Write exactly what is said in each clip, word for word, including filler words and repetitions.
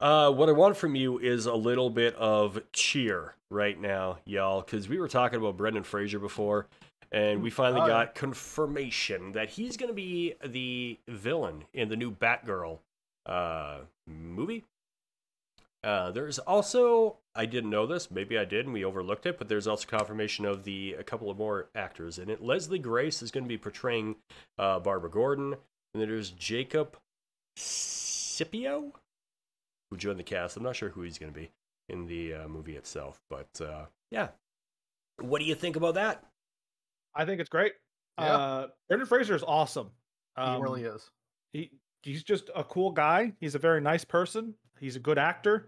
Uh, what I want from you is a little bit of cheer right now, y'all, because we were talking about Brendan Fraser before, and we finally oh. got confirmation that he's going to be the villain in the new Batgirl uh, movie. Uh, there's also, I didn't know this, maybe I did and we overlooked it, but there's also confirmation of the a couple of more actors in it. Leslie Grace is going to be portraying uh, Barbara Gordon, and then there's Jacob Scipio, who joined the cast. I'm not sure who he's going to be in the uh, movie itself, but uh, yeah. What do you think about that? I think it's great. Yeah. Uh, Brendan Fraser is awesome. Um, he really is. He he's just a cool guy. He's a very nice person. He's a good actor.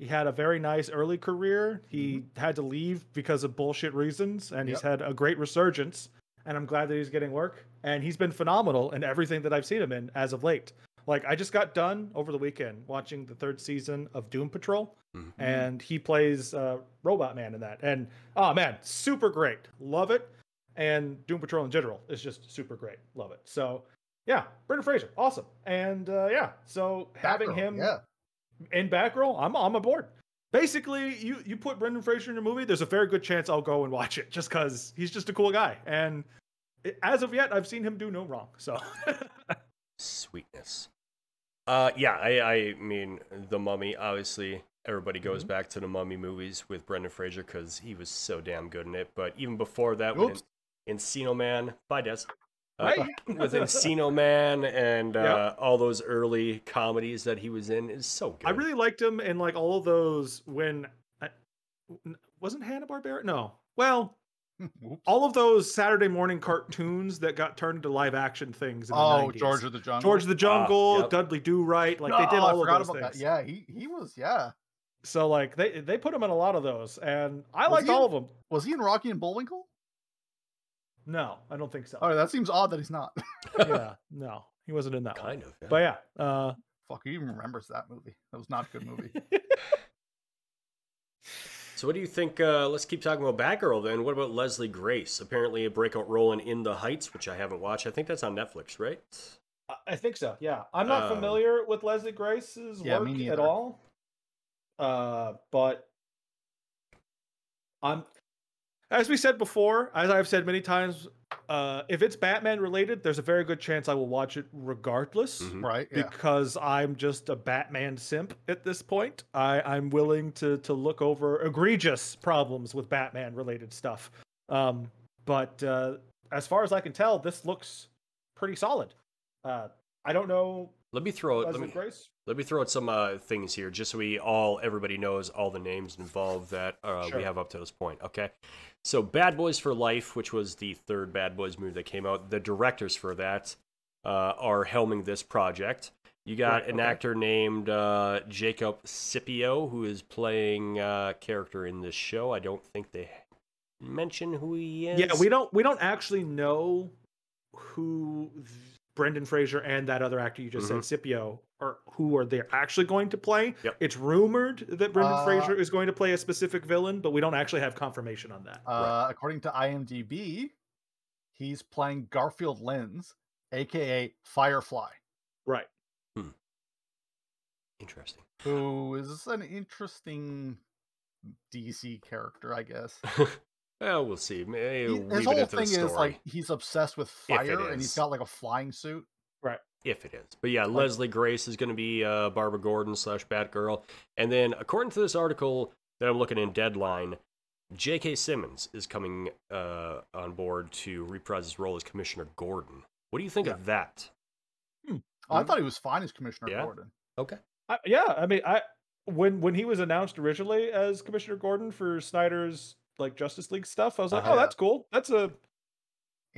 He had a very nice early career. He mm-hmm. had to leave because of bullshit reasons, and yep. he's had a great resurgence. And I'm glad that he's getting work. And he's been phenomenal in everything that I've seen him in as of late. Like, I just got done over the weekend watching the third season of Doom Patrol, mm-hmm. and he plays uh, Robot Man in that. And, oh, man, super great. Love it. And Doom Patrol in general is just super great. Love it. So, yeah, Brendan Fraser, awesome. And, uh, yeah, so having Batgirl, him... Yeah. In Batgirl, I'm I'm aboard. Basically, you you put Brendan Fraser in a movie, there's a very good chance I'll go and watch it just because he's just a cool guy. And as of yet, I've seen him do no wrong. So sweetness. Uh, yeah, I I mean, The Mummy. Obviously, everybody goes mm-hmm. back to the Mummy movies with Brendan Fraser because he was so damn good in it. But even before that, with Encino Man, bye Des. Uh, right? With Encino Man and uh, yep. all those early comedies that he was in is so good. I really liked him in like all of those when I, wasn't Hanna-Barbera? No. Well, all of those Saturday morning cartoons that got turned into live action things in oh, the nineties. George of the Jungle. George of the Jungle, uh, yep. Dudley Do Right, like no, they did all I of those things. That. Yeah, he he was yeah. So like they they put him in a lot of those and I was liked all in, of them. Was he in Rocky and Bullwinkle? No, I don't think so. Oh, that seems odd that he's not. Yeah, no, he wasn't in that kind one. Of, yeah. But yeah, uh, fuck, he even remembers that movie. That was not a good movie. So, what do you think? Uh, let's keep talking about Batgirl then. What about Leslie Grace? Apparently, a breakout role in In the Heights, which I haven't watched. I think that's on Netflix, right? I think so. Yeah, I'm not um, familiar with Leslie Grace's yeah, work at all. Uh, but I'm. As we said before, as I've said many times, uh, if it's Batman related, there's a very good chance I will watch it regardless. Mm-hmm. Right. Yeah. Because I'm just a Batman simp at this point. I, I'm willing to to look over egregious problems with Batman related stuff. Um, but uh, as far as I can tell, this looks pretty solid. Uh, I don't know. Let me throw it. Let me, Grace. Let me throw out some uh, things here just so we all, everybody knows all the names involved that uh, sure. we have up to this point. Okay. So, Bad Boys for Life, which was the third Bad Boys movie that came out, the directors for that uh, are helming this project. You got right, an okay. actor named uh, Jacob Scipio, who is playing a character in this show. I don't think they mention who he is. Yeah, we don't we don't actually know who Brendan Fraser and that other actor you just mm-hmm. said, Scipio, or who are they actually going to play. Yep. It's rumored that Brendan uh, Fraser is going to play a specific villain, but we don't actually have confirmation on that. Uh, right. According to IMDb, he's playing Garfield Lenz, a k a. Firefly. Right. Hmm. Interesting. Who is an interesting D C character, I guess. Well, we'll see. Maybe he, his whole thing is like he's obsessed with fire and he's got like a flying suit. Right. If it is. But yeah, like, Leslie Grace is going to be uh, Barbara Gordon slash Batgirl. And then, according to this article that I'm looking in Deadline, J K. Simmons is coming uh, on board to reprise his role as Commissioner Gordon. What do you think yeah. of that? Hmm. Oh, I thought he was fine as Commissioner yeah? Gordon. Okay. I, yeah, I mean, I when when he was announced originally as Commissioner Gordon for Snyder's like Justice League stuff, I was like, uh-huh. oh, that's cool. That's a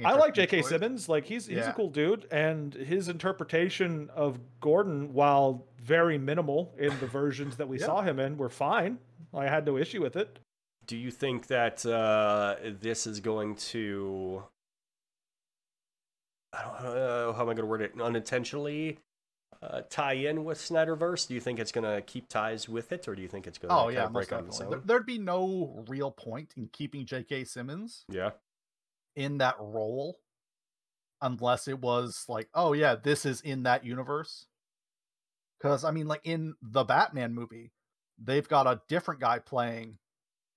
I like J K. Choice. Simmons. Like he's he's yeah. a cool dude, and his interpretation of Gordon, while very minimal in the versions that we yeah. saw him in, were fine. I had no issue with it. Do you think that uh, this is going to? I don't know how am I going to word it. Unintentionally uh, tie in with Snyderverse. Do you think it's going to keep ties with it, or do you think it's going to? Oh yeah, break on its own? There'd be no real point in keeping J K. Simmons. Yeah. In that role, unless it was like, oh yeah, this is in that universe, Because, I mean, like in the Batman movie, they've got a different guy playing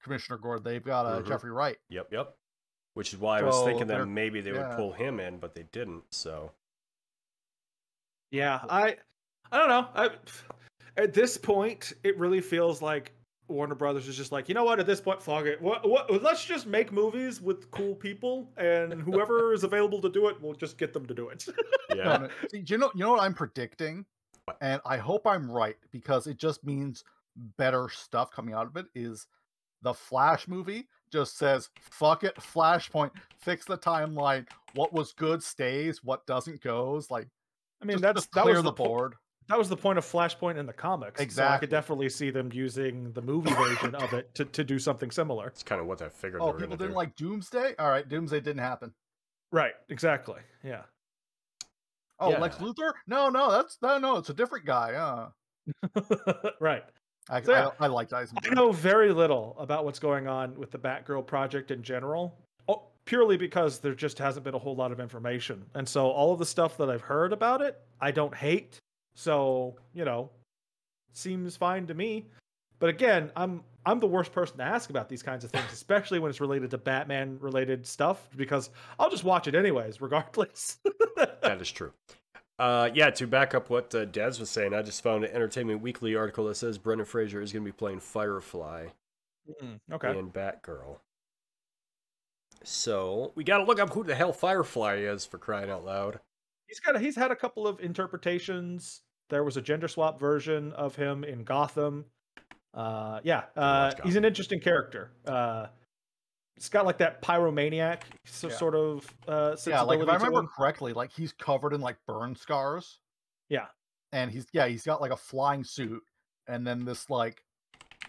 Commissioner Gordon. They've got a mm-hmm. Jeffrey Wright. Yep, yep. Which is why so I was thinking that maybe they yeah. would pull him in, but they didn't, so. Yeah, I I don't know. I, at this point, it really feels like Warner Brothers is just like, you know what, at this point, fog it. What, what, let's just make movies with cool people, and whoever is available to do it, we'll just get them to do it. Yeah. No, no. See, you know, you know what I'm predicting? And I hope I'm right, because it just means better stuff coming out of it is the Flash movie just says, fuck it, Flashpoint, fix the timeline. What was good stays, what doesn't goes. Like, I mean, just, that's just that clear was the, the board. That was the point of Flashpoint in the comics. Exactly. So I could definitely see them using the movie version of it to, to do something similar. It's kind of what I figured. Oh, they were people didn't do. Like Doomsday? All right, Doomsday didn't happen. Right, exactly. Yeah. Oh, yeah. Lex Luthor? No, no, that's no, no. It's a different guy. Uh. Right. I, so, yeah. I, I like that. I know very little about what's going on with the Batgirl project in general, purely because there just hasn't been a whole lot of information. And so all of the stuff that I've heard about it, I don't hate. So, you know, seems fine to me. But again, I'm I'm the worst person to ask about these kinds of things, especially when it's related to Batman-related stuff, because I'll just watch it anyways, regardless. That is true. Uh, yeah, to back up what uh, Dez was saying, I just found an Entertainment Weekly article that says Brendan Fraser is going to be playing Firefly mm, okay. and Batgirl. So we got to look up who the hell Firefly is, for crying out loud. He's got a, he's had a couple of interpretations. There was a gender swap version of him in Gotham. Uh, yeah, uh, he's an interesting character. Uh, It's got like that pyromaniac so, yeah. sort of uh, sensibility. Yeah, like if I remember him. correctly, like he's covered in like burn scars. Yeah, and he's yeah he's got like a flying suit, and then this like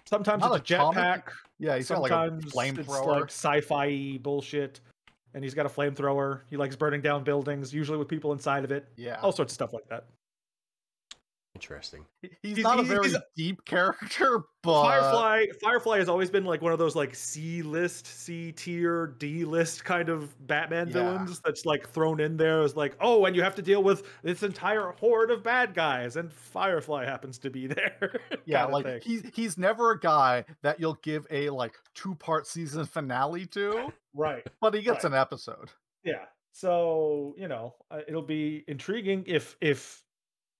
sometimes it's a jetpack. Yeah, he's got like a flamethrower. It's like sci-fi bullshit, and he's got a flamethrower. He likes burning down buildings, usually with people inside of it. Yeah, all sorts of stuff like that. Interesting. He's, he's not he's, a very a, deep character, but Firefly Firefly has always been like one of those like C-list, C-tier, D-list kind of Batman yeah. villains that's like thrown in there as like, oh, and you have to deal with this entire horde of bad guys, and Firefly happens to be there. Yeah, like he's he's never a guy that you'll give a like two-part season finale to. Right. But he gets right. an episode. Yeah. So, you know, uh, it'll be intriguing if if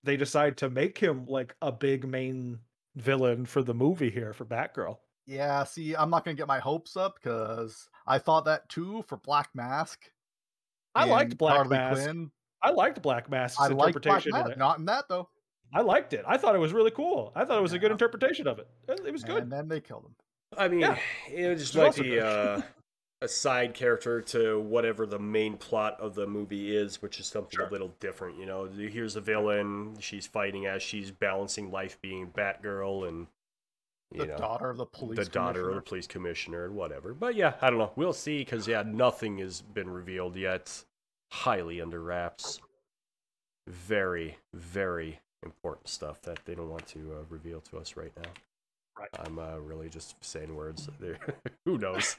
they decide to make him like a big main villain for the movie here for Batgirl. Yeah, see, I'm not going to get my hopes up because I thought that too for Black Mask. I liked Black Harley Mask. Quinn. I liked Black Mask's I interpretation Black Mask. in it. Not in that though. I liked it. I thought it was really cool. I thought it was yeah. a good interpretation of it. It was good. And then they killed him. I mean, yeah. it was just like the uh, a side character to whatever the main plot of the movie is, which is something sure. a little different, you know. Here's a villain, she's fighting as she's balancing life being Batgirl and you the know, daughter of the police the daughter of the police commissioner and whatever. But yeah, I don't know. We'll see, because yeah, nothing has been revealed yet. Highly under wraps. Very, very important stuff that they don't want to uh, reveal to us right now. Right. I'm uh, really just saying words. Who knows?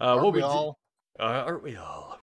Uh, aren't, we all? Uh, aren't we all?